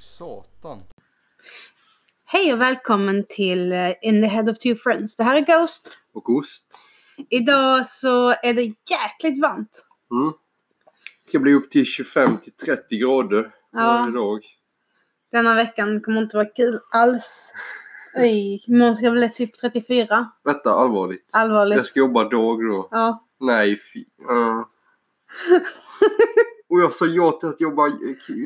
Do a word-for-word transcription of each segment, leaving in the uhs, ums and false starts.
satan. Hej och välkommen till In the Head of Two Friends. Det här är Ghost och Ost. Idag så är det jäkligt varmt. Mm. Det kan bli upp till tjugofem till trettio grader varje dag. Denna veckan kommer inte vara kul alls. Oj, imorgon ska bli typ trettiofyra. Vänta, allvarligt. Allvarligt. Jag ska jobba dag då. Ja. Nej, fy... Uh. Och jag sa ja till att jobba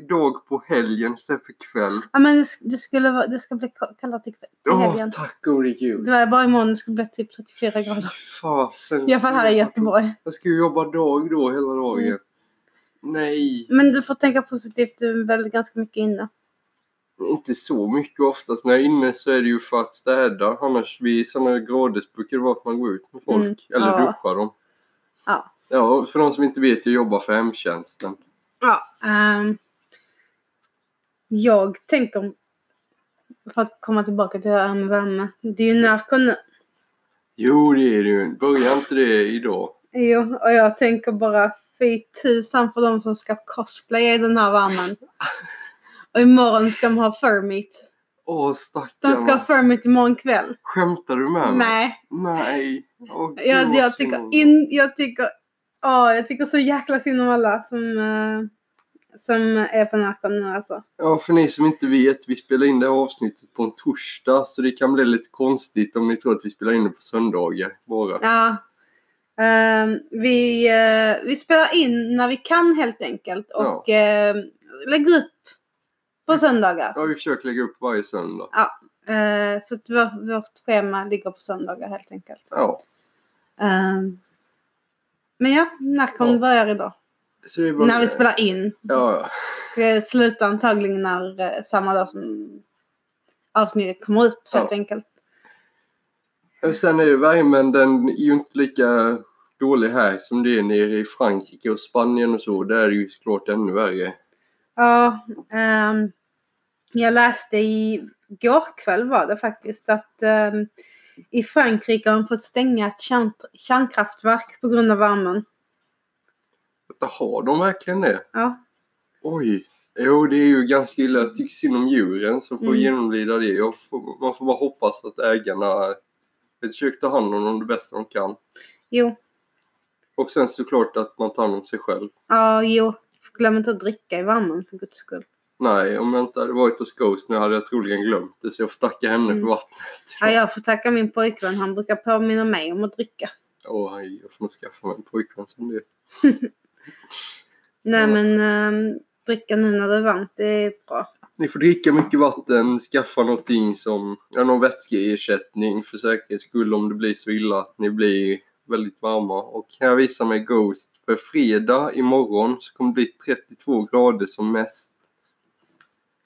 dag på helgen sen för kväll. Ja, men det, skulle vara, det ska bli kallat till helgen. Åh, tack och gud. Det var bara imorgon, det ska bli typ trettiofyra grader. Fasen. I alla fall här i Göteborg. Jag ska ju jobba dag då, hela dagen. Mm. Nej. Men du får tänka positivt, du är väl ganska mycket inne. Inte så mycket oftast. När jag är inne så är det ju för att städa. Annars vid sådana grader brukar det vara att man går ut med folk. Mm. Eller ja. Duschar dem. Ja. Ja, för de som inte vet, jag jobbar för hemtjänsten. Ja, um, jag tänker, för att komma tillbaka till det här med värme, det är ju Narkonun. Jo, det är det ju. Börjar inte det idag? Jo, och jag tänker bara, fy tusan för de som ska cosplaya i den här värmen. Och imorgon ska de ha Furmeet. Åh, stackarna. De ska ha Furmeet imorgon kväll. Skämtar du med mig? Nej. Nej. Åh, gud, jag, jag tycker, in, jag tycker Ja, jag tycker så jäkla synd om alla som, eh, som är på Narkonun nu alltså. Ja, för ni som inte vet, vi spelar in det här avsnittet på en torsdag. Så det kan bli lite konstigt om ni tror att vi spelar in det på söndagar bara. Ja, eh, vi, eh, vi spelar in när vi kan helt enkelt. Och ja. eh, lägger upp på söndagar. Ja, vi försöker lägga upp varje söndag. Ja, eh, så att vår, vårt schema ligger på söndagar helt enkelt. Ja. Eh, Men ja, Narkonun ja. börjar idag. Bara... När vi spelar in. Ja. Det slutar antagligen när samma dag som avsnittet kommer upp ja. helt enkelt. Och sen är ju värmen, den är ju inte lika dålig här som det är nere i Frankrike och Spanien och så. Där är det ju såklart ännu värre. Ja, um, jag läste i går kväll var det faktiskt att... Um, I Frankrike har de fått stänga ett kärnkraftverk på grund av värmen. Har de verkligen det? Ja. Oj, jo, det är ju ganska illa. Jag tycker synd om djuren som får mm. genomlida det. Jag får, man får bara hoppas att ägarna försöker ta hand om dem det bästa de kan. Jo. Och sen såklart att man tar hand om sig själv. Ja, jo. Glöm inte att dricka i värmen för guds skull. Nej, om jag inte hade varit hos Ghost nu hade jag troligen glömt det. Så jag får tacka henne mm. för vattnet. Ja, jag får tacka min pojkvän. Han brukar påminna mig om att dricka. Åh, oh, jag får nog skaffa mig en pojkvän som det. Nej, ja. men ähm, dricka nu när det är varmt. Det är bra. Ni får dricka mycket vatten. Skaffa någonting som... Ja, någon vätskeersättning för säkerhets skull om det blir så illa att ni blir väldigt varma. Och här visar mig Ghost. För fredag imorgon så kommer det bli trettiotvå grader som mest.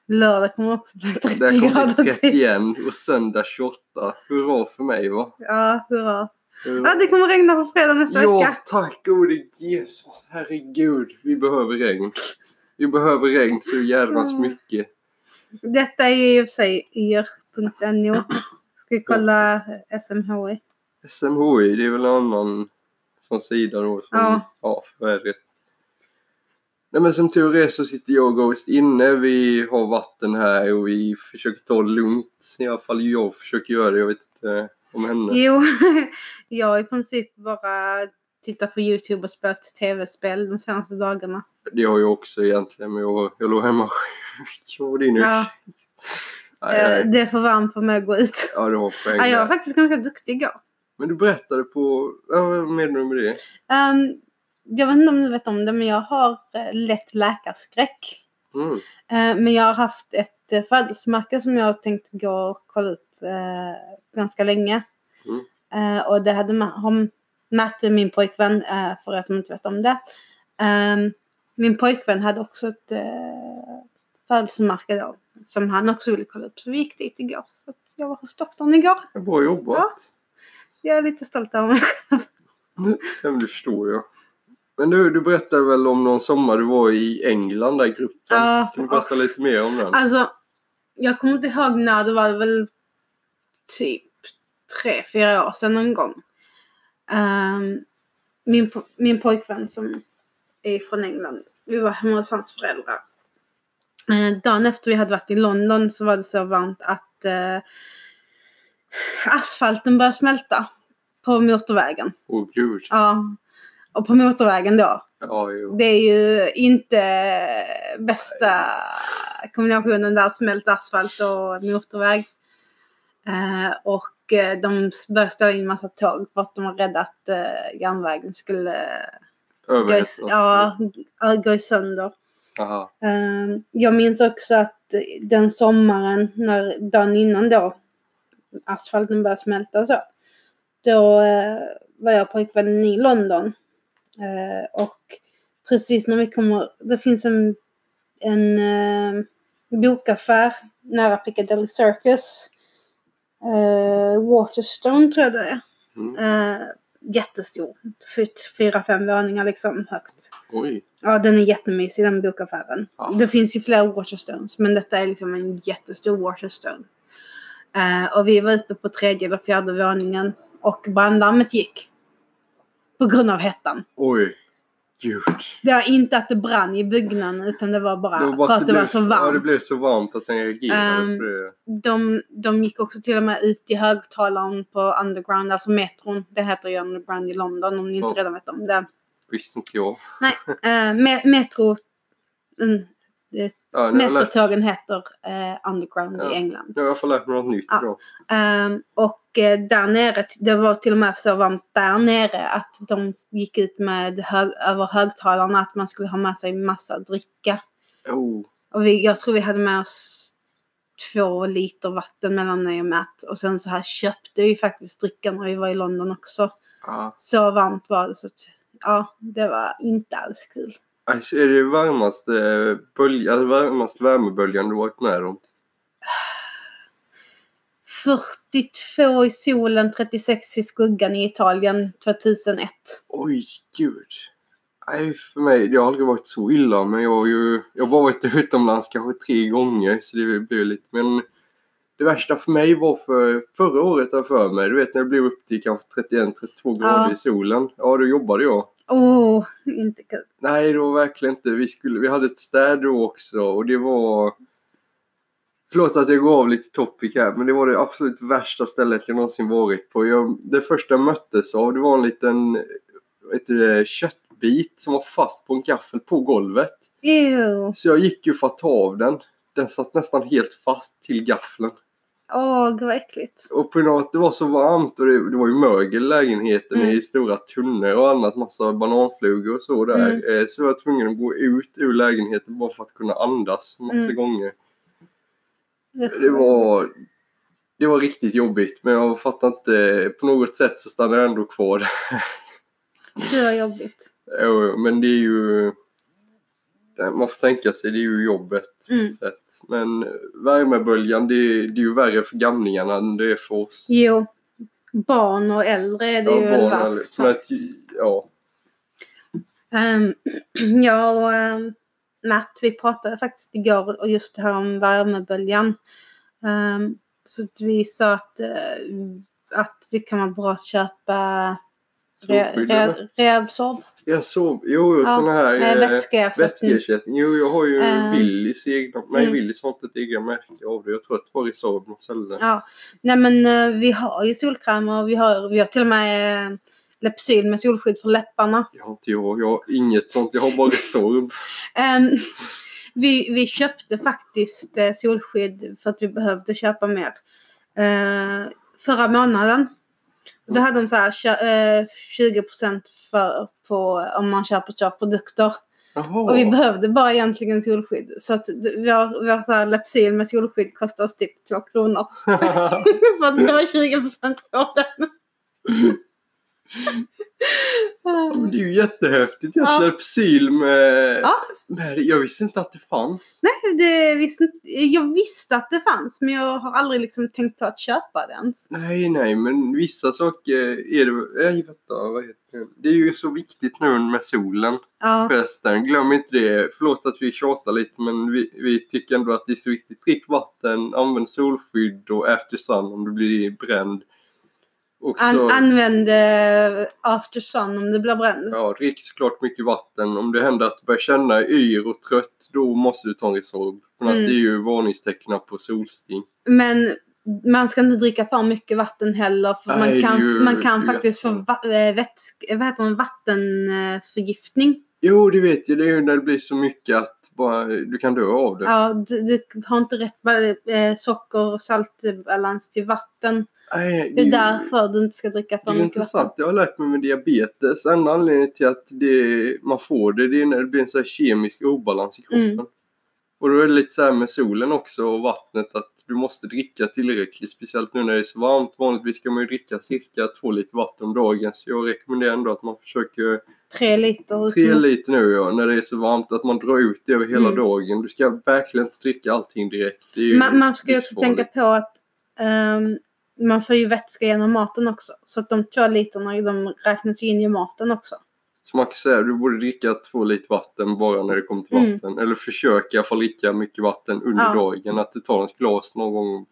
Lördag kommer också bli trettio grader till. Där kommer det trettioen och söndag tjugoåtta. Hurra för mig va? Ja, hurra. hurra. Ja, det kommer regna på fredag nästa ja, vecka. Ja, tack gode Jesus. Herregud, vi behöver regn. Vi behöver regn så jävlas mycket. Detta är ju i och för sig y r punkt n o. Ska vi kolla S M H I? S M H I, det är väl en annan sån sida då. Som, ja. Ja, för vädret. Nej, men som tur är så sitter jag och Ghost inne. Vi har vatten här och vi försöker ta lugnt. I alla fall jag försöker göra det. Jag vet inte om henne. Jo, jag i princip bara tittar på YouTube och spelat tv-spel de senaste dagarna. Det har jag också egentligen. Men jag, jag låg hemma sjuk. Vad är det nu? Ja. Nej, nej. Det är för varmt för mig att gå ut. Ja, det har ja, jag var faktiskt ganska duktig igår. Men du berättade på... Vad menar du med det? Um, Jag vet inte om du vet om det, men jag har lätt läkarskräck. Mm. Men jag har haft ett födelsemärke som jag tänkt gå och kolla upp ganska länge. Mm. Och det hade hon mätt min pojkvän, för er som inte vet om det. Min pojkvän hade också ett födelsemärke då, som han också ville kolla upp. Så vi gick dit igår. Så jag var hos doktorn igår. Bra jobbat. Ja, jag är lite stolt av mig själv. Ja, men det förstår jag. Men du, du berättade väl om någon sommar du var i England där i gruppen. Ja, kan du berätta och, lite mer om den? Alltså, jag kommer inte ihåg när det var väl typ tre, fyra år sedan någon gång. Um, min, min pojkvän som är från England, vi var hemma hos hans föräldrar. eh, dagen efter vi hade varit i London så var det så varmt att eh, asfalten började smälta på motorvägen. Åh oh, gud. Ja. Och på motorvägen då. Ja, jo. Det är ju inte bästa Nej. kombinationen där, smält asfalt och motorväg. Eh, och de började ställa in massa tåg för att de var rädda att eh, järnvägen skulle gå i, ja, gå i sönder. Aha. Eh, jag minns också att den sommaren, när dagen innan då asfalten började smälta så, då eh, var jag pojkvännen i London. Uh, och precis när vi kommer, det finns en, en uh, bokaffär nära Piccadilly Circus, uh, Waterstone tror jag det är, mm. uh, jättestor, fyra fem våningar liksom högt. Oj. Ja, den är jättemysig, den bokaffären. Ah. Det finns ju flera Waterstones, men detta är liksom en jättestor Waterstone. Uh, och vi var uppe på tredje eller fjärde våningen och brandlarmet gick på grund av hettan. Oj, gud. Det var inte att det brann i byggnaden, utan det var bara, det var bara för att det, det blev, var så varmt. Ja, det blev så varmt att den reagerade um, för de, de gick också till och med ut i högtalaren på Underground, alltså metron. Det heter ju Underground i London, om ni inte oh. redan vet om det. Visst inte jag. Nej, uh, me- metro... Uh, det, ja, metrotågen heter eh, Underground ja. i England. Jag har i alla fall lärt mig något nytt ja. bra. Um, och eh, där nere, det var till och med så varmt där nere att de gick ut med hög, över högtalarna att man skulle ha med sig massa dricka. Oh. Och vi, jag tror vi hade med oss två liter vatten mellan mig och Matt. Och sen så här köpte vi faktiskt dricka när vi var i London också. Ah. Så varmt var det. Så att, ja, det var inte alls kul. Alltså, är det varmaste, bölj- alltså, varmaste värmeböljan du varit med om? fyrtiotvå i solen, trettiosex i skuggan i Italien tjugohundraett. Oj, gud. Nej, för mig, det har aldrig varit så illa. Men jag har ju jag har bara varit utomlands kanske tre gånger. Så det blev lite, men det värsta för mig var för förra året här för mig. Du vet när det blev upp till kanske trettioen trettiotvå grader ja. i solen. Ja, då jobbade jag. Åh, oh, inte kul. Nej, det var verkligen inte. Vi, skulle, vi hade ett städ då också. Och det var... Förlåt att jag går av lite topic här. Men det var det absolut värsta stället jag någonsin varit på. Jag, det första jag möttes av, det var en liten ett, köttbit som var fast på en gaffel på golvet. Ew. Så jag gick ju för att ta av den. Den satt nästan helt fast till gaffeln. Åh, oh, vad äckligt. Och på något, det var så varmt och det, det var ju mögel lägenheten mm. i stora tunnor och annat, massa bananflugor och så där. Mm. Eh, så jag var tvungen att gå ut ur lägenheten bara för att kunna andas massa mm. gånger. Det, det var det var riktigt jobbigt, men jag fattar inte, på något sätt så stannade jag ändå kvar. Det var jobbigt. Ja, men det är ju... Man får tänka sig, det är ju jobbet mm. sätt. Men värmeböljan, det är, det är ju värre för gamlingarna än det är för oss. Jo, barn och äldre är det ja, ju väl värst. Att, ja, um, jag och um, Matt, vi pratade faktiskt igår och just det här om värmeböljan. Um, så vi sa att, uh, att det kan vara bra att köpa... Reabsorb. Ja, så jo, ja, såna här eh, vätskeersättning. Jo, jag har ju uh, Willys egna, nej mm. Willys har inte ett egna märke av det. Jag tror att det var Resorb något ställe. Ja, nej men uh, vi har ju solkräm och vi har, vi har till och med uh, Lepsyl med solskydd för läpparna. Jag har inte jag, jag har inget sånt, jag har bara Resorb. um, vi, vi köpte faktiskt uh, solskydd för att vi behövde köpa mer uh, förra månaden. Då hade de så här tjugo procent för på, om man köper två produkter. Aha. Och vi behövde bara egentligen solskydd. Så att vi har, vi har så här Lepsyl med solskydd kostar oss typ två kronor. För att det var tjugo procent på den. Det är ju jättehäftigt att ja. Lepsyl med... Ja. med... Jag visste inte att det fanns. Nej, det visste inte... jag visste att det fanns, men jag har aldrig liksom tänkt på att köpa det ens. Nej, nej, men vissa saker är det... Jag vet inte, vad heter det? Det är ju så viktigt nu med solen. Ja. Förresten, glöm inte det. Förlåt att vi tjatar lite, men vi, vi tycker ändå att det är så viktigt. Drick vatten, använd solskydd och after sun om du blir bränd. Också, An- använde after sun om det blir bränd. Ja, drick såklart mycket vatten. Om det händer att du börjar känna yr och trött, då måste du ta en Resorb. För mm. att det är ju varningsteckna på solsting. Men man ska inte dricka för mycket vatten heller. För Nej, man kan, ju, man kan faktiskt få va- vätsk, vad heter man, vattenförgiftning. Jo, det vet jag. Det är ju när det blir så mycket att bara, du kan dö av det. Ja, du, du har inte rätt socker- och saltbalans till vatten. Nej, det är ju, därför du inte ska dricka för mycket. Det är intressant, vatten. Jag har lärt mig med diabetes. Enda anledningen till att det, man får det, det är när det blir en sån här kemisk obalans i kroppen. Mm. Och då är det lite så här med solen också och vattnet, att du måste dricka tillräckligt. Speciellt nu när det är så varmt. Vanligtvis ska man ju dricka cirka två liter vatten om dagen. Så jag rekommenderar ändå att man försöker... Tre liter. Tre liter nu, ja. När det är så varmt att man drar ut det över hela mm. dagen. Du ska verkligen inte dricka allting direkt. Det är ju man, man ska ju också tänka på att... Um... Man får ju vätska genom maten också. Så att de två literna, de räknas ju in i maten också. Så man kan säga att du borde dricka två liter vatten bara när det kommer till mm. vatten. Eller försöka få lika mycket vatten under ja. dagen. Att du tar ett glas någon gång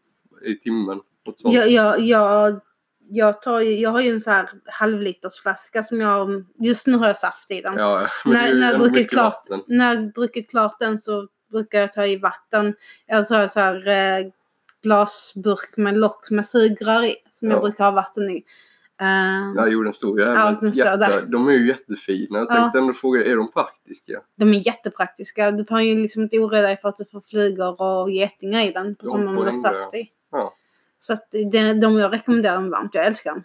i timmen. Jag, jag, jag, jag, tar, jag har ju en så här halvliters flaska som jag... Just nu har jag saft i den. Ja, när, när, jag druckit klart, när jag druckit klart den så brukar jag ta i vatten. Eller så har jag så här... Eh, glasburk med lock med sugrör i som ja. jag brukar ha vatten i. Uh, ja, jo, den står ju här. Ja, de är ju jättefina. Jag tänkte ja. ändå fråga, är de praktiska? De är jättepraktiska. Du kan ju liksom inte oreda dig för att du får flygor och getingar i den på som man har saft i. Ja. Så att det, de jag rekommenderar dem varmt. Jag älskar dem.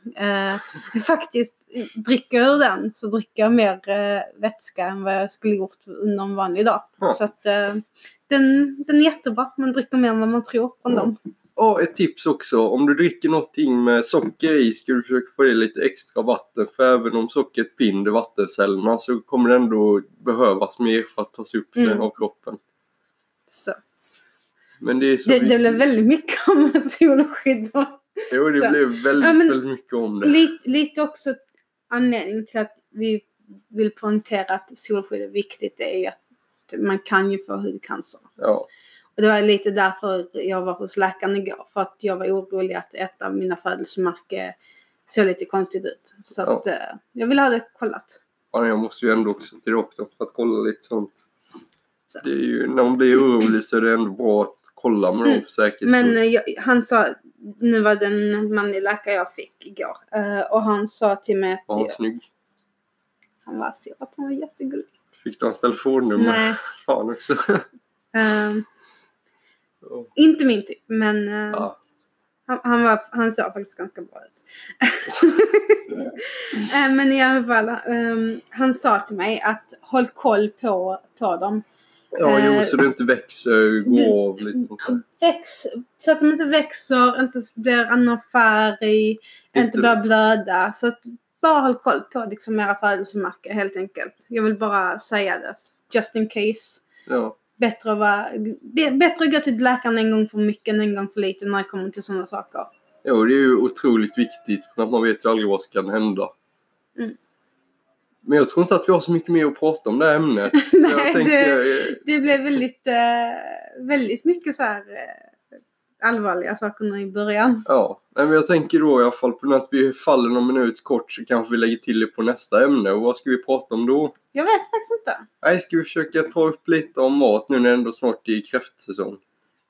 Uh, faktiskt, dricker jag ur den så dricker jag mer uh, vätska än vad jag skulle gjort under en vanlig dag. Ja. Så att uh, Den, den är jättebra. Man dricker mer än vad man tror från ja. dem. Ja, ett tips också. Om du dricker någonting med socker i ska du försöka få i lite extra vatten. För även om sockret binder vattencellerna så kommer det ändå behövas mer för att tas upp mm. av kroppen. Så. Men det är så det, det blev väldigt mycket om solskydd. Jo, det så. blev väldigt, ja, men, väldigt mycket om det. Li, lite också anledningen till att vi vill poängtera att solskydd är viktigt är att man kan ju få hudcancer. Ja. Och det var lite därför jag var hos läkaren igår. För att jag var orolig att ett av mina födelsemärken såg lite konstigt ut. Så ja. att eh, jag ville ha det kollat. Ja, jag måste ju ändå också till doktorn för att kolla lite sånt. Så. Det är ju, när man blir orolig så är det ändå bra att kolla med dem för säkerhets. Men eh, jag, han sa, nu var den manlig läkare jag fick igår. Eh, och han sa till mig att... Var han jag, snygg? Han var så att han var jättegullig. Fick du hans telefonnummer? Nej. Fan också. Uh, oh. Inte min typ, men uh, ah. han, han, var, han såg faktiskt ganska bra ut. uh, men i alla fall, um, han sa till mig att håll koll på, på dem. Ja, uh, jo, så du inte växer, går av lite sånt där. Väx, så att de inte växer, inte blir annan färg, inte, inte börjar blöda. Så att... Bara håll koll på liksom era födelsemärken helt enkelt. Jag vill bara säga det. Just in case. Ja. Bättre, att vara, b- bättre att gå till läkaren en gång för mycket än en gång för lite när det kommer till sådana saker. Ja, det är ju otroligt viktigt. För att man vet ju aldrig vad som kan hända. Mm. Men jag tror inte att vi har så mycket mer att prata om det här ämnet. Så Nej, jag tänkte... det, det blev väldigt, eh, väldigt mycket så här... Eh, allvarliga sakerna i början. Ja, men jag tänker då i alla fall på att vi faller någon minut kort så kanske vi lägger till det på nästa ämne. Och vad ska vi prata om då? Jag vet faktiskt inte. Nej, ska vi försöka ta upp lite om mat nu när det ändå snart är kräftsäsong?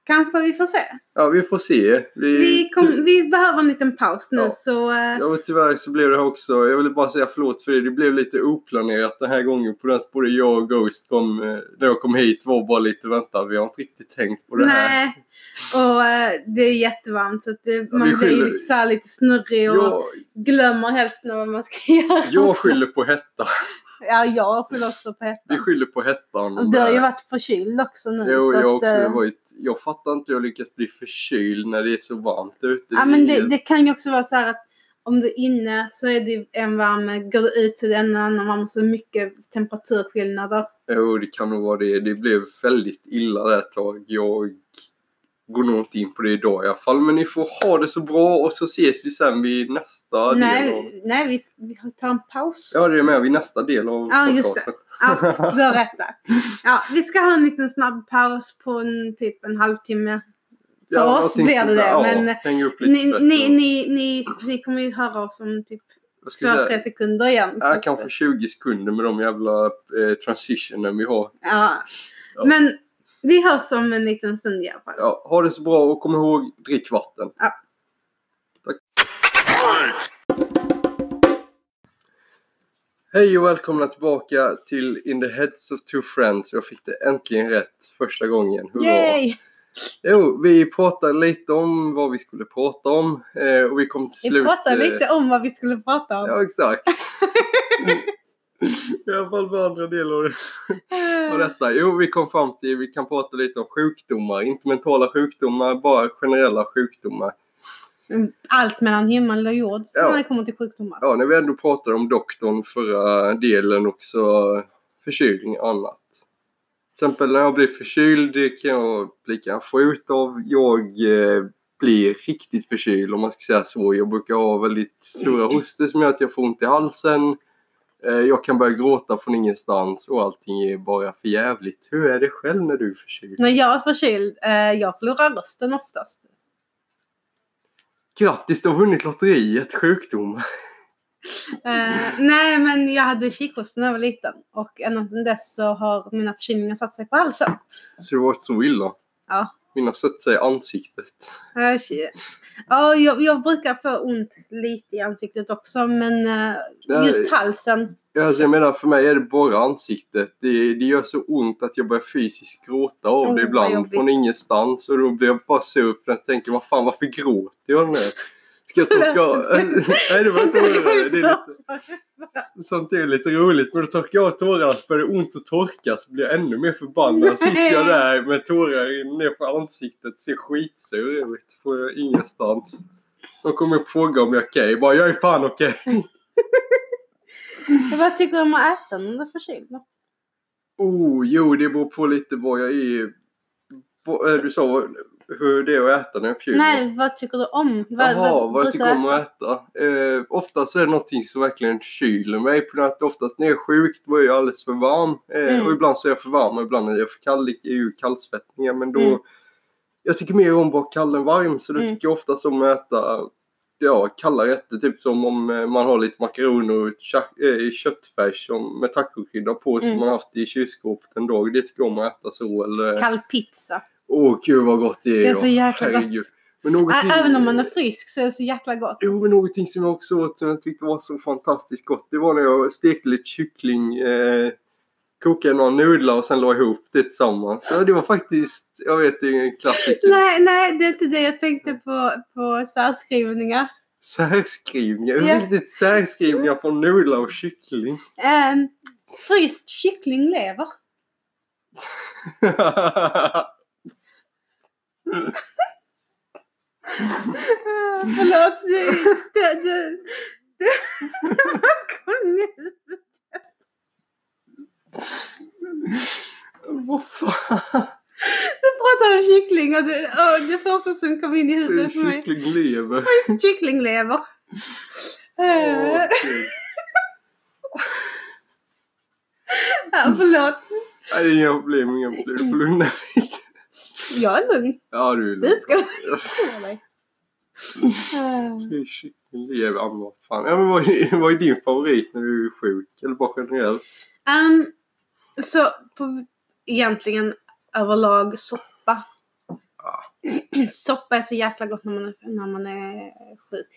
Kanske vi får se. Ja, vi får se. Vi, vi, kom, vi behöver en liten paus nu. Ja, så, uh... ja och tyvärr så blev det också, jag ville bara säga förlåt för det, det blev lite oplanerat den här gången på att både jag och Ghost kom, när jag kom hit var bara lite vänta, vi har inte riktigt tänkt på det Nej. här. Och uh, det är jättevarmt så att det, ja, man blir lite, så här, lite snurrig och jag... glömmer hälften av vad man ska göra. Jag skyller på hetta. Ja, jag skyller också på hettan. Vi skyller på hettan. Och du har ju varit förkyld också nu. Jo, så jag, också att, varit, jag fattar inte hur jag lyckats bli förkyld när det är så varmt ute. Ja, men det, det kan ju också vara så här att om du är inne så är det en varm, går du ut till en annan varm så mycket temperaturskillnader. Jo, det kan nog vara det. Det blev väldigt illa det här tag. Jag går nog inte in på det idag i alla fall. Men ni får ha det så bra och så ses vi sen vid nästa nej, del. Av... Nej, vi, vi tar en paus. Ja, det är med vid nästa del av podcasten. Ja, just det. Ja, du har rätt där. Ja, vi ska ha en liten snabb paus på en, typ en halvtimme. För ja, oss blev det ja, men ni, ni, ni, ni, ni kommer ju höra oss om typ två till tre sekunder igen. Ja, äh, kanske tjugo sekunder med de jävla eh, transitionen vi har. Ja. ja, men vi hörs om en liten stund i alla fall. Ja, ha det så bra och kom ihåg, drick vatten. Ja. Tack. Hej och välkomna tillbaka till In the Heads of Two Friends. Jag fick det äntligen rätt första gången. Hurra! Yay! Jo, vi pratade lite om vad vi skulle prata om eh, och vi kom till slut... Vi pratade eh, lite om vad vi skulle prata om. Ja, exakt. I alla fall med andra delar av detta. Jo, vi kom fram till vi kan prata lite om sjukdomar. Inte mentala sjukdomar, bara generella sjukdomar. Allt mellan himmel och jord så ja. När det kommer till sjukdomar. Ja, när vi ändå pratade om doktorn förra delen också, förkylning och annat. Till exempel när jag blir förkyld kan jag bli kan få ut av. Jag eh, blir riktigt förkyld om man ska säga så. Jag brukar ha väldigt stora hoster som gör att jag får ont i halsen. Eh, jag kan börja gråta från ingenstans och allting är bara för jävligt. Hur är det själv när du är förkyld? När jag är förkyld, eh, jag förlorar rösten oftast. Grattis, du har vunnit lotteriet, sjukdom. Uh, nej, men jag hade kikhosta när jag var liten. Och ända sedan dess så har mina förkylningar satt sig på halsen. Så det var inte så illa? Ja. Mina satt sig i ansiktet. Ja, uh, jag, jag brukar få ont lite i ansiktet också. Men uh, just halsen. Alltså, jag menar, för mig är det bara ansiktet. Det, det gör så ont att jag börjar fysiskt gråta av oh, det ibland från ingenstans. Och då blir jag bara sur och tänker, vad fan, varför gråter jag nu? Ska jag torka? Nej, det var inte roligt. Det är lite... Sånt är lite roligt. Men då torkar jag tårar. För det är ont att torka så blir jag ännu mer förbannad. Sitter jag där med tårar ner på ansiktet. Ser skitsur ut från ingenstans. De kommer upp och frågar om jag är okej. Bara, jag är fan okej. Okay. Vad tycker du om att äta när du är förkyld? Oh, jo, det beror på lite vad jag är... Vad, du sa hur det är att äta när jag är förkyld. Nej, vad tycker du om? Vad, Jaha, vad, vad jag tycker om att äta? Eh, oftast är det någonting som verkligen kyler mig. På att oftast när jag är sjuk, då är jag alldeles för varm. Eh, mm. Och ibland så är jag för varm och ibland är jag för kall. Det är ju kallsvettningar, men då... Mm. Jag tycker mer om bara kall än varm, så då mm. tycker jag oftast om att äta... Ja, kalla rätter, typ som om man har lite makaroner och köttfärs med tacokrydda på som mm. man haft i kylskåpet en dag. Det tycker jag om att äta så. Eller... Kall pizza. Åh, gud vad gott det är. Det är så jäkla Herregud. gott. Men någonting... Även om man är frisk så är det så jäkla gott. Jo, men någonting som jag också åt som jag tyckte var så fantastiskt gott. Det var när jag stekte lite kyckling, eh, kokade några nudlar och sen la ihop det tillsammans. Ja, det var faktiskt, jag vet, det är en klassiker. Nej, nej, det är inte det jag tänkte på, på särskrivningar. Särskrivningar? Hur ja. Riktigt särskrivningar från nudlar och kyckling? Um, fryst kycklinglever. Förlåt, det, det, det, det var konstigt. Vad fan? Du pratar om kyckling och det, och det första som kom in i huvudet för mig. Kycklinglever. Kycklinglever. Oh, okay. Ja, förlåt. Nej, det är inga problem, inga problem. Du får lugna mig. Jag är lugn. Ja, du är lugn. Du ska lugna dig. Kycklinglever, ja, men vad fan. Ja, men vad, vad är din favorit när du är sjuk? Eller bara generellt? Um, så på, egentligen överlag soppa. Ah. Soppa är så jäkla gott när man, när man är sjuk.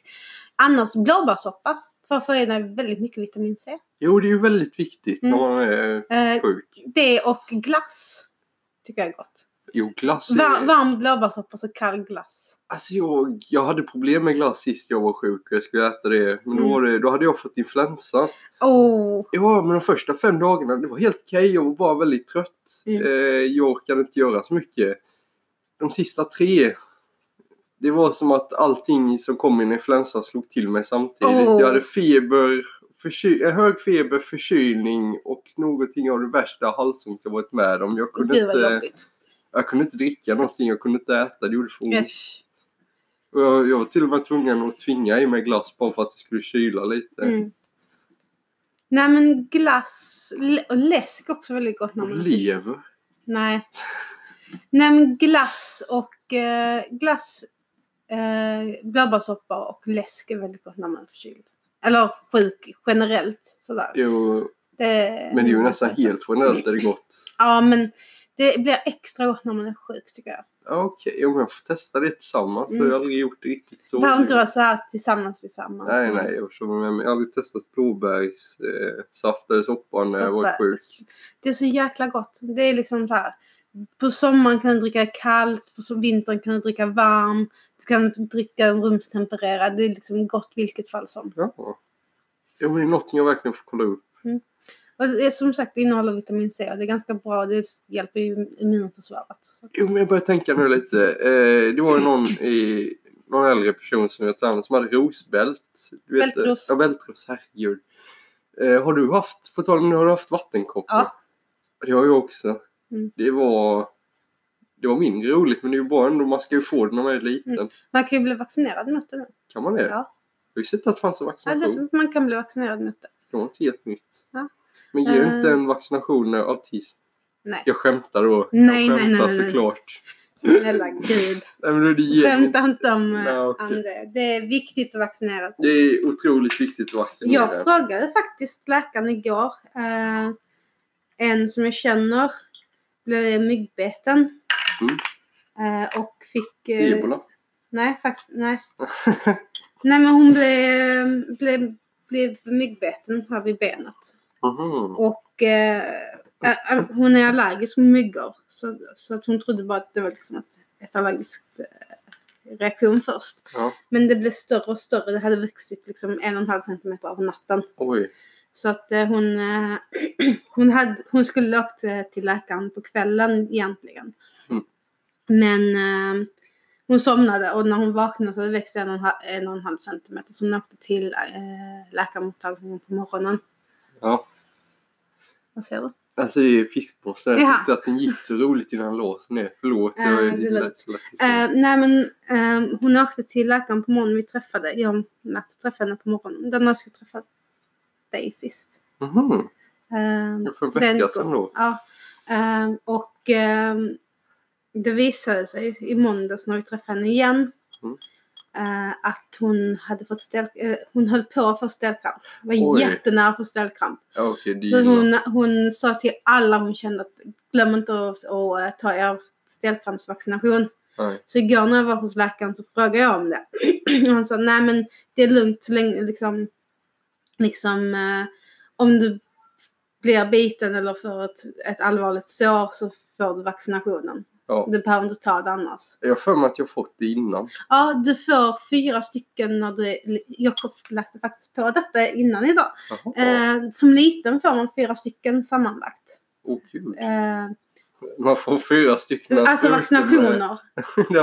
Annars blåbärssoppa. För att få i dig väldigt mycket vitamin C. Jo, det är ju väldigt viktigt mm. när man är uh, sjuk. Det och glass tycker jag är gott. Jo, glass är... Var, varm blåbärssoppa så kall glass. Alltså jag, jag hade problem med glass sist jag var sjuk och jag skulle äta det. Men mm. då, var det, då hade jag fått influensa. Oh. Ja, men de första fem dagarna, det var helt okej. Jag var bara väldigt trött. Mm. Eh, jag orkade inte göra så mycket. De sista tre, det var som att allting som kom in i influensa slog till mig samtidigt. Oh. Jag hade feber, förky- hög feber, förkylning och någonting av det värsta halsont jag varit med om. Jag kunde inte... Jobbigt. Jag kunde inte dricka någonting, jag kunde inte äta, det gjorde för ont. Yes. Jag, jag var till och med tvungen att tvinga i mig glass bara för att det skulle kyla lite. Mm. Nej, men glass och läsk också väldigt gott. När man lever? Nej. Nej, men glass och eh, glass, eh, blåbärssoppa och läsk är väldigt gott när man är förkyld. Eller sjuk generellt. Sådär. Jo, det, men det är ju nästan helt generellt är det gott. Ja, men det blir extra gott när man är sjuk tycker jag. Okej, okay, om jag får testa det tillsammans mm. så har jag aldrig gjort det riktigt så. Det behöver inte vara så här tillsammans tillsammans. Nej, så. nej. Jag har aldrig testat blåbärs, eh, saft eller soppa när jag var sjuk. Det är så jäkla gott. Det är liksom så här. På sommaren kan du dricka kallt, på vintern kan du dricka varm, du kan dricka en rumstempererad. Det är liksom gott vilket fall som. Ja, det är någonting jag verkligen får kolla upp. Mm. Och det är, som sagt, det innehåller vitamin C och det är ganska bra, det hjälper ju immunförsvaret. Så. Jo, men jag börjar tänka nu lite. Eh, det var ju någon, i, någon äldre person som jag tränade som hade rosbält. Du vet, bältros. Ja, bältros, herregud. Eh, har du haft, på tal om nu, har du haft vattenkoppor? Ja. Det har jag också. Mm. Det var det var mindre roligt, men det är ju bara ändå, man ska ju få det när man är liten. Mm. Man kan ju bli vaccinerad mot det nu. Kan man det? Ja. Jag har ju sett att det fanns en vaccination. Ja, det, man kan bli vaccinerad mot det. Det var något helt nytt. Ja. Men ger uh, inte en vaccination när autism? Nej. Jag skämtar då. Nej, jag skämtar nej, nej, nej, nej. Såklart. Snälla gud. Nej, men det ger skämta inte, inte om, nej, okay. om det. Det är viktigt att vaccinera sig. Det är otroligt viktigt att vaccinera. Jag frågade faktiskt läkaren igår. Eh, en som jag känner blev myggbeten. Mm. Eh, och fick... Eh, Ebola? Nej, faktiskt. Nej. Nej, men hon blev, blev, blev myggbeten här vid benet. Mm-hmm. Och eh, äh, hon är allergisk mot myggor så, så att hon trodde bara att det var liksom ett, ett allergiskt äh, reaktion först. Ja. Men det blev större och större. Det hade vuxit liksom en och en halv centimeter av natten. Oj. Så att äh, hon äh, hon, hade, hon skulle åkt till läkaren på kvällen egentligen. Mm. Men äh, hon somnade och när hon vaknade så hade det växt en och en, en, och en halv centimeter. Så hon åkte till äh, läkarmottagningen på morgonen. Ja. Vad säger du? Alltså det är fiskpåse. Jag Jaha. tyckte att den gick så roligt innan låsen är. Förlåt, jag är äh, lite lätt så lätt uh, nej men uh, hon åkte till läkaren på morgonen. Vi träffade, jag och Matt träffade henne på morgonen. Den har jag träffat dig sist. Mhm. Uh, jag får väcka sen då. Ja. Uh, och uh, det visade sig i måndags när vi träffade henne igen. Mm. Uh, att hon hade fått ställ, uh, hon höll på för ställkramp. Var Oj. jättenära för ställkramp. Okay, så hon, hon sa till alla hon kände att glöm inte att, att ta er ställkrampsvaccination. Nej. Så igår när jag var hos läkaren så frågade jag om det. Och han sa nej men det är lugnt så länge liksom, liksom uh, om du blir biten eller får ett, ett allvarligt sår så får du vaccinationen. Ja. Du behöver inte ta det annars. Jag för mig att jag fått det innan. Ja, du får fyra stycken när du, jag läste faktiskt på detta innan idag. Eh, som liten får man fyra stycken sammanlagt. Åh gud. Eh, man får fyra stycken. Alltså vaccinationer.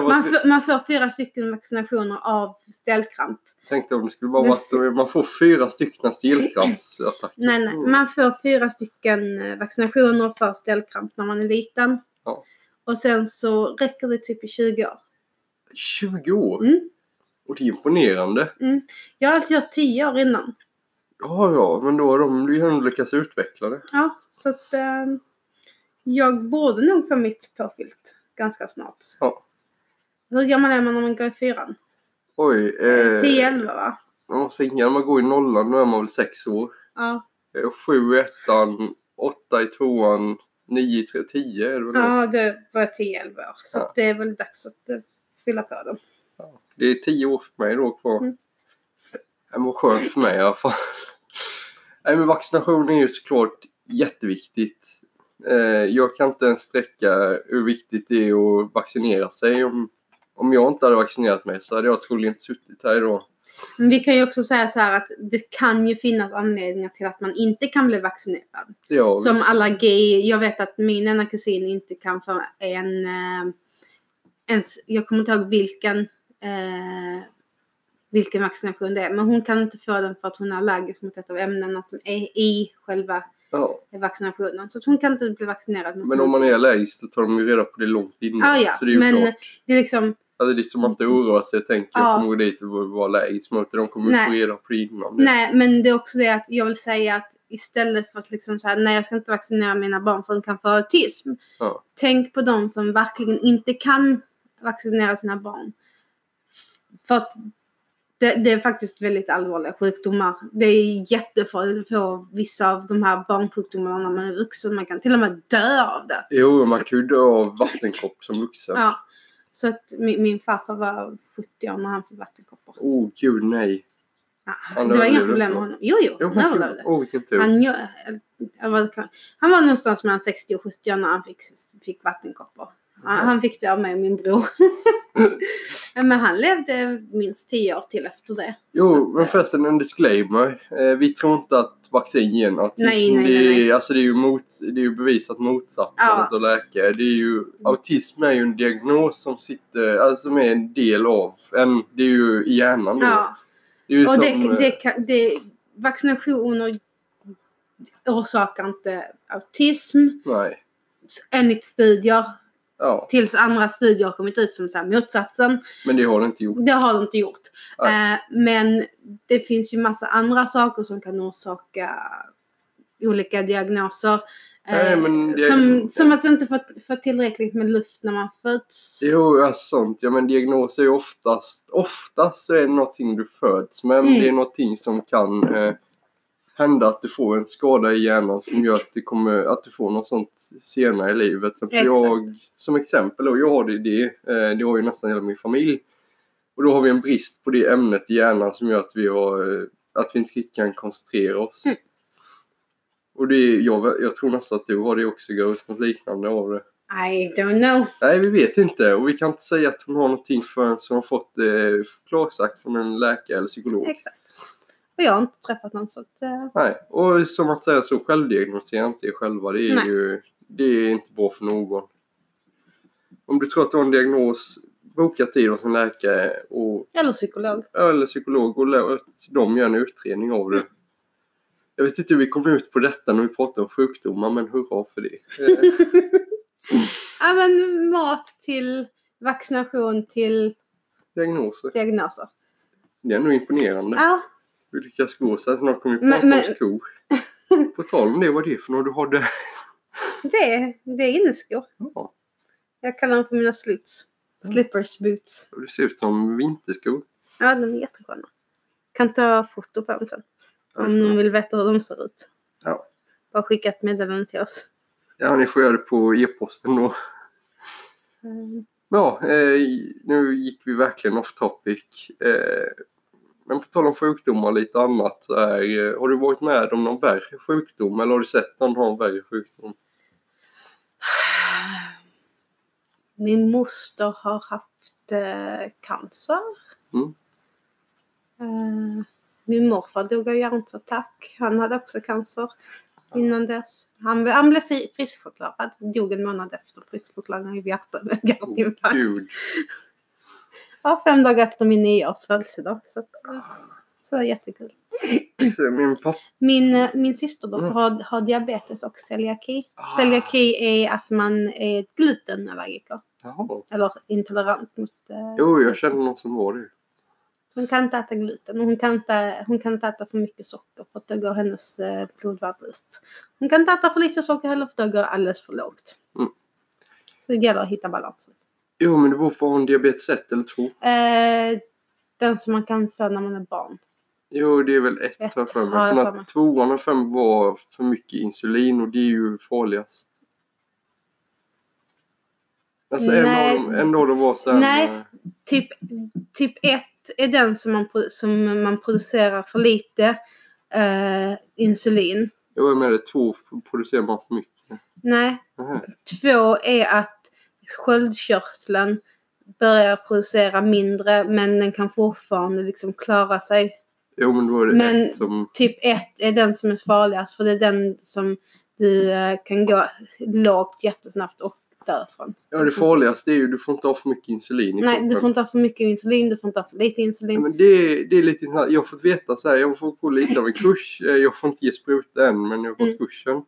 man, för, man får fyra stycken vaccinationer av ställkramp. Tänkte om det skulle bara vara att man får fyra stycken ställkrampsattacker. Nej, nej. Man får fyra stycken vaccinationer för ställkramp när man är liten. Ja. Och sen så räcker det typ i tjugo år. tjugo år? Mm. Och det är imponerande. Mm. Jag har alltid gjort tio år innan. Ja, ja. Men då har de ju lyckats utveckla det. Ja, så att eh, jag borde nog få mitt påfyllt ganska snart. Ja. Hur gammal är man när man går i fyran? Oj. Eh, tio elva va? Ja, sen när man går i nollan då är man väl sex år. Ja. Sju i ettan, åtta i tvåan. nio, tre, tio är det väl? Ja, det var tio elva år. Så ja. Det är väl dags att uh, fylla på dem. Ja, det är tio år för mig då kvar. Mm. Det var skönt för mig i alla fall. Nej, men vaccinationen är ju såklart jätteviktigt. Eh, jag kan inte ens sträcka hur viktigt det är att vaccinera sig. Om, om jag inte hade vaccinerat mig så hade jag troligen inte suttit här idag. Men vi kan ju också säga så här att det kan ju finnas anledningar till att man inte kan bli vaccinerad. Ja, som visst. Allergi. Jag vet att min ena kusin inte kan få en, en jag kommer inte ihåg vilken eh, vilken vaccination det är. Men hon kan inte få den för att hon är allergisk mot ett av ämnena som är i själva ja. vaccinationen. Så att hon kan inte bli vaccinerad. Mot men något. Om man är allergisk så tar de ju reda på det långt innan. Ah, ja. Så det är ju men klart. Det är liksom... Alltså det är som man inte oroar sig. Jag tänker ja. att kommer dit och vara läggs. Men de kommer Nej. att få reda på innan. Nej, men det är också det att jag vill säga att istället för att liksom så här, nej jag ska inte vaccinera mina barn för de kan få autism. Ja. Tänk på de som verkligen inte kan vaccinera sina barn. För att det, det är faktiskt väldigt allvarliga sjukdomar. Det är jättefarligt att få vissa av de här barnsjukdomarna när man är vuxen. Man kan till och med dö av det. Jo, man kan ju dö av vattenkopp som vuxen. Ja, så att min, min farfar var sjuttio år när han fick vattenkoppar. Åh oh, gud, nej. Ja, det var inga problem med honom. Jo, jo, jo han överlevde. Åh, vilken tur. Han, jag, jag var, han var någonstans mellan sextio och sjuttio år när han fick, fick vattenkoppar. Mm. Han fick det av mig och min bror. Men han levde minst tio år till efter det. Jo, men förresten en disclaimer. Vi tror inte att vaccin ger något. Nej, nej, nej, nej. Alltså det är ju, mot, det är ju bevisat motsatsen att läka. Det är ju, autism är ju en diagnos som sitter, alltså som är en del av en, det är ju i hjärnan. Ja. Det är ju och som, det, det kan, det, vaccinationer orsakar inte autism. Nej. Enligt studier. Ja. Tills andra studier har kommit ut som så här motsatsen. Men det har de inte gjort. Det har de inte gjort. Eh, men det finns ju massa andra saker som kan orsaka olika diagnoser. Eh, Nej, men diagn- som, som att inte få, få tillräckligt med luft när man föds. Jo, ja, sånt. Ja, men diagnoser är ju oftast, oftast så är det någonting du föds. Men mm. det är någonting som kan eh, hända att du får en skada i hjärnan som gör att du, kommer, att du får något sånt senare i livet. Jag, som exempel, och jag har det, det, det har ju nästan hela min familj. Och då har vi en brist på det ämnet i hjärnan som gör att vi, har, att vi inte kan koncentrera oss. Mm. Och det, jag, jag tror nästan att du har det också, Ghost, något liknande av det. I don't know. Nej, vi vet inte. Och vi kan inte säga att hon har någonting förrän som har fått eh, klarsagt från en läkare eller psykolog. Exakt. Och jag har inte träffat någon så att... Uh... Nej, och som att säga så, självdiagnostisera inte er själva. Det är Nej. ju det är inte bra för någon. Om du tror att du har en diagnos, boka tid hos en läkare. Och, eller psykolog. Eller psykolog och låt dem göra en utredning av det. Jag vet inte hur vi kom ut på detta när vi pratade om sjukdomar, men hurra för det. Ja, men mat till vaccination till... Diagnoser. Diagnoser. Det är nog imponerande. Ja. Vi lyckas gå så att snart kommer vi prata om skor. På tal om det, vad det är för något du hade? Det, det är inneskor. Ja. Jag kallar dem för mina sluts. Slippers boots. Det ser ut som vinterskor. Ja, de är jättesköna. Kan ta foto på dem sen. Om ni vill veta hur de ser ut. Ja. Bara skicka ett meddelande till oss. Ja, ni får göra det på e-posten då. Mm. Ja, eh, nu gick vi verkligen off topic. Eh... Men på tal om sjukdomar och lite annat så är, har du varit med om någon värre sjukdom eller har du sett någon ha en värre sjukdom? Min moster har haft eh, cancer. Mm. Eh, min morfar dog av hjärtattack. Han hade också cancer innan dess. Han, han blev friskförklarad. Dog en månad efter friskförklaringen i hjärtat med hjärtinfarkt. Oh, Ja, fem dagar efter min nioårs födelsedag. Så, så är det jättekul. Min, min, min systerdotter mm. har, har diabetes och celiaki. Ah. Celiaki är att man är glutenallergiker. Jaha. Eller intolerant mot... Eh, jo, jag känner någon som var det. Hon kan inte äta gluten. Hon kan inte, hon kan inte äta för mycket socker för att då går hennes eh, blodvärde upp. Hon kan inte äta för lite socker heller för att då går alldeles för lågt. Mm. Så det gäller att hitta balansen. Jo, men det beror på om diabetes ett eller två. Eh, den som man kan få när man är barn. Jo, det är väl ett, ett har jag för mig. Har jag för mig. Tvåan och fem var för mycket insulin och det är ju farligast. Alltså nej. En, av dem, en av dem var sen... Nej, typ, typ ett är den som man, som man producerar för lite eh, insulin. Jag var med det, två producerar man för mycket. Nej, Aha. två är att sköldkörteln börjar producera mindre men den kan fortfarande liksom klara sig. Jo, men då är det men ett som... typ ett är den som är farligast för det är den som du kan gå lågt jättesnabbt och därifrån. Ja, det farligaste är ju du får inte ha för mycket insulin i Nej, kroppen. Du får inte ha för mycket insulin, du får inte ha för lite insulin. Ja, men det, det är lite, jag har fått veta så här, jag får gå lite av en kurs, jag får inte ge spruta än men jag har gått mm. kursen.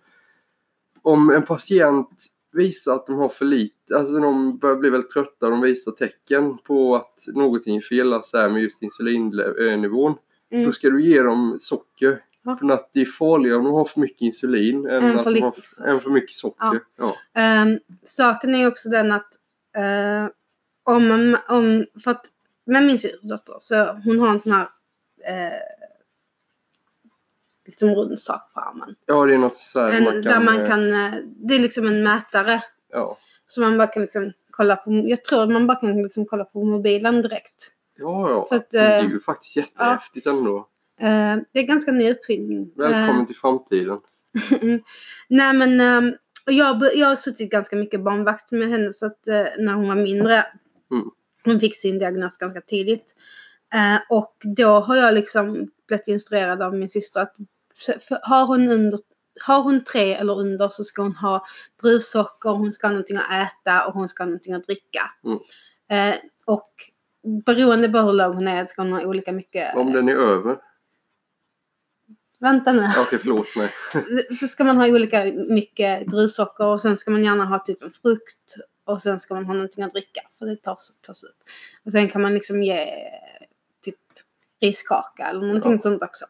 Om en patient visar att de har för lite, alltså de börjar bli väldigt trötta, de visar tecken på att någonting är fel, alltså här med just insulinnivån. Mm. Då ska du ge dem socker. Ja. För att det är farligare om de har för mycket insulin än, än, för, att de har för, än för mycket socker. Ja. Ja. Um, saken är också den att uh, om, om, för att med min systerdotter så hon har en sån här eh, liksom rund sak på armen. Ja, det är något så här en, man kan, där man kan, det är liksom en mätare. Ja. Så man bara kan liksom kolla på, jag tror man bara kan liksom kolla på mobilen direkt. Ja, ja. Så att, det är ju faktiskt jättehäftigt ja. ändå. Det är ganska ny uppfinning. Välkommen till framtiden. Nej men jag, jag har suttit ganska mycket barnvakt med henne så att när hon var mindre. Mm. Hon fick sin diagnos ganska tidigt. Och då har jag liksom blivit instruerad av min syster att har hon, under, har hon tre eller under så ska hon ha druvsocker, hon ska ha någonting att äta och hon ska ha någonting att dricka. Mm. Och beroende på hur låg hon är ska hon ha olika mycket. Om den är över. Vänta nu. Okej, förlåt mig. Så ska man ha olika mycket druvsocker och sen ska man gärna ha typ en frukt och sen ska man ha någonting att dricka för det tas, tas upp. Och sen kan man liksom ge typ riskaka eller någonting ja. sånt också.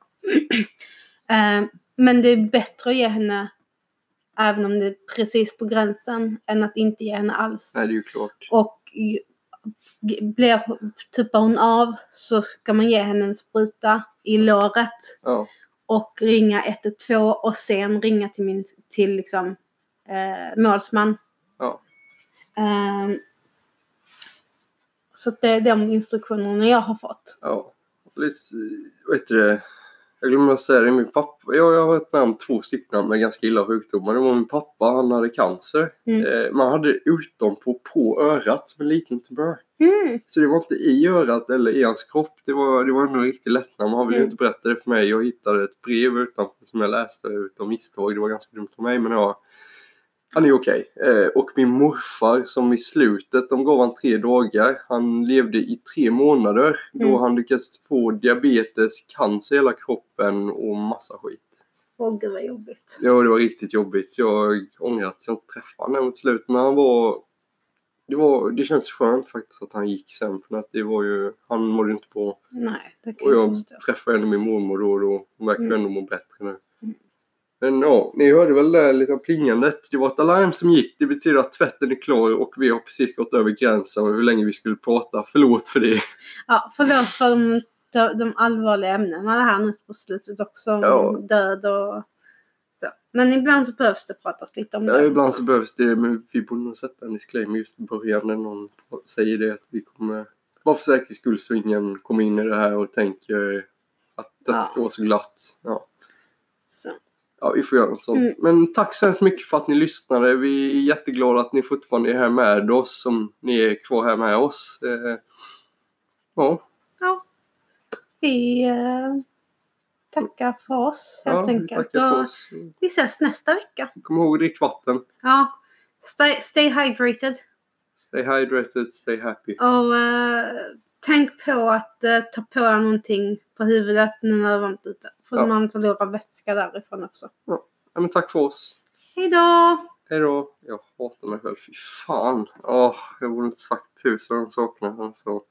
eh, men det är bättre att ge henne även om det är precis på gränsen än att inte ge henne alls. Nej, det är ju klart. Och blir tuppar hon av så ska man ge henne en spruta i låret. Ja. Och ringa ett ett två och sen ringa till min till liksom eh, målsman. Ja. Eh, så det är de instruktionerna jag har fått. Ja. Lite, vet du, jag glömde säga det, min pappa. Jag, jag har varit med om två stycken med ganska illa sjukdomar. Det var min pappa, han hade cancer. Mm. Eh, man hade utom på på örat som en liten tumör. Mm. Så det var inte i örat eller i hans kropp. Det var, det var nog riktigt lättnad. Man ville mm. inte berätta det för mig. Jag hittade ett brev utanför som jag läste utan misstag. Det var ganska dumt av mig. Men jag, han är okej. Okay. Eh, och min morfar som i slutet, de gav han tre dagar. Han levde i tre månader. Då mm. han lyckades få diabetes, cancer i hela kroppen och massa skit. Åh, det var jobbigt. Ja, det var riktigt jobbigt. Jag ångrar att jag inte träffade honom till slut. Men han var... Det, var, det känns skönt faktiskt att han gick sen för att det var ju, han mådde inte på. Nej, det kan och jag förstå. Träffade ändå min mormor då och då, hon verkar mm. ändå må bättre nu. Mm. Men ja, ni hörde väl det lite av plingandet, det var ett alarm som gick, det betyder att tvätten är klar och vi har precis gått över gränsen och hur länge vi skulle prata, förlåt för det. Ja, förlåt för de, de, de allvarliga ämnena här nu på slutet också, ja. Död och... Så. Men ibland så behövs det pratas lite om ja, det. Ja, ibland så behövs det. Men vi borde nog sätta en disclaimer just i början när någon säger det. Att vi kommer, bara för säkerhets skull så ingen kommer in i det här och tänker att det ja. ska vara så glatt. Ja. Så. Ja, vi får göra något sånt. Mm. Men tack så hemskt mycket för att ni lyssnade. Vi är jätteglada att ni fortfarande är här med oss. Som ni är kvar här med oss. Eh, ja. Ja. Vi... Uh... Tackar för oss helt ja, enkelt. Och oss. Vi ses nästa vecka. Kom ihåg att drick vatten. Ja. Stay, stay hydrated. Stay hydrated, stay happy. Och uh, tänk på att uh, ta på någonting på huvudet nu när det är varmt ute. För ja. man förlorar vätska därifrån också. Ja. Ja, men tack för oss. Hej då. Hej då. Jag hatar mig själv. Fy fan. Oh, jag borde inte sagt tusen saker. Så.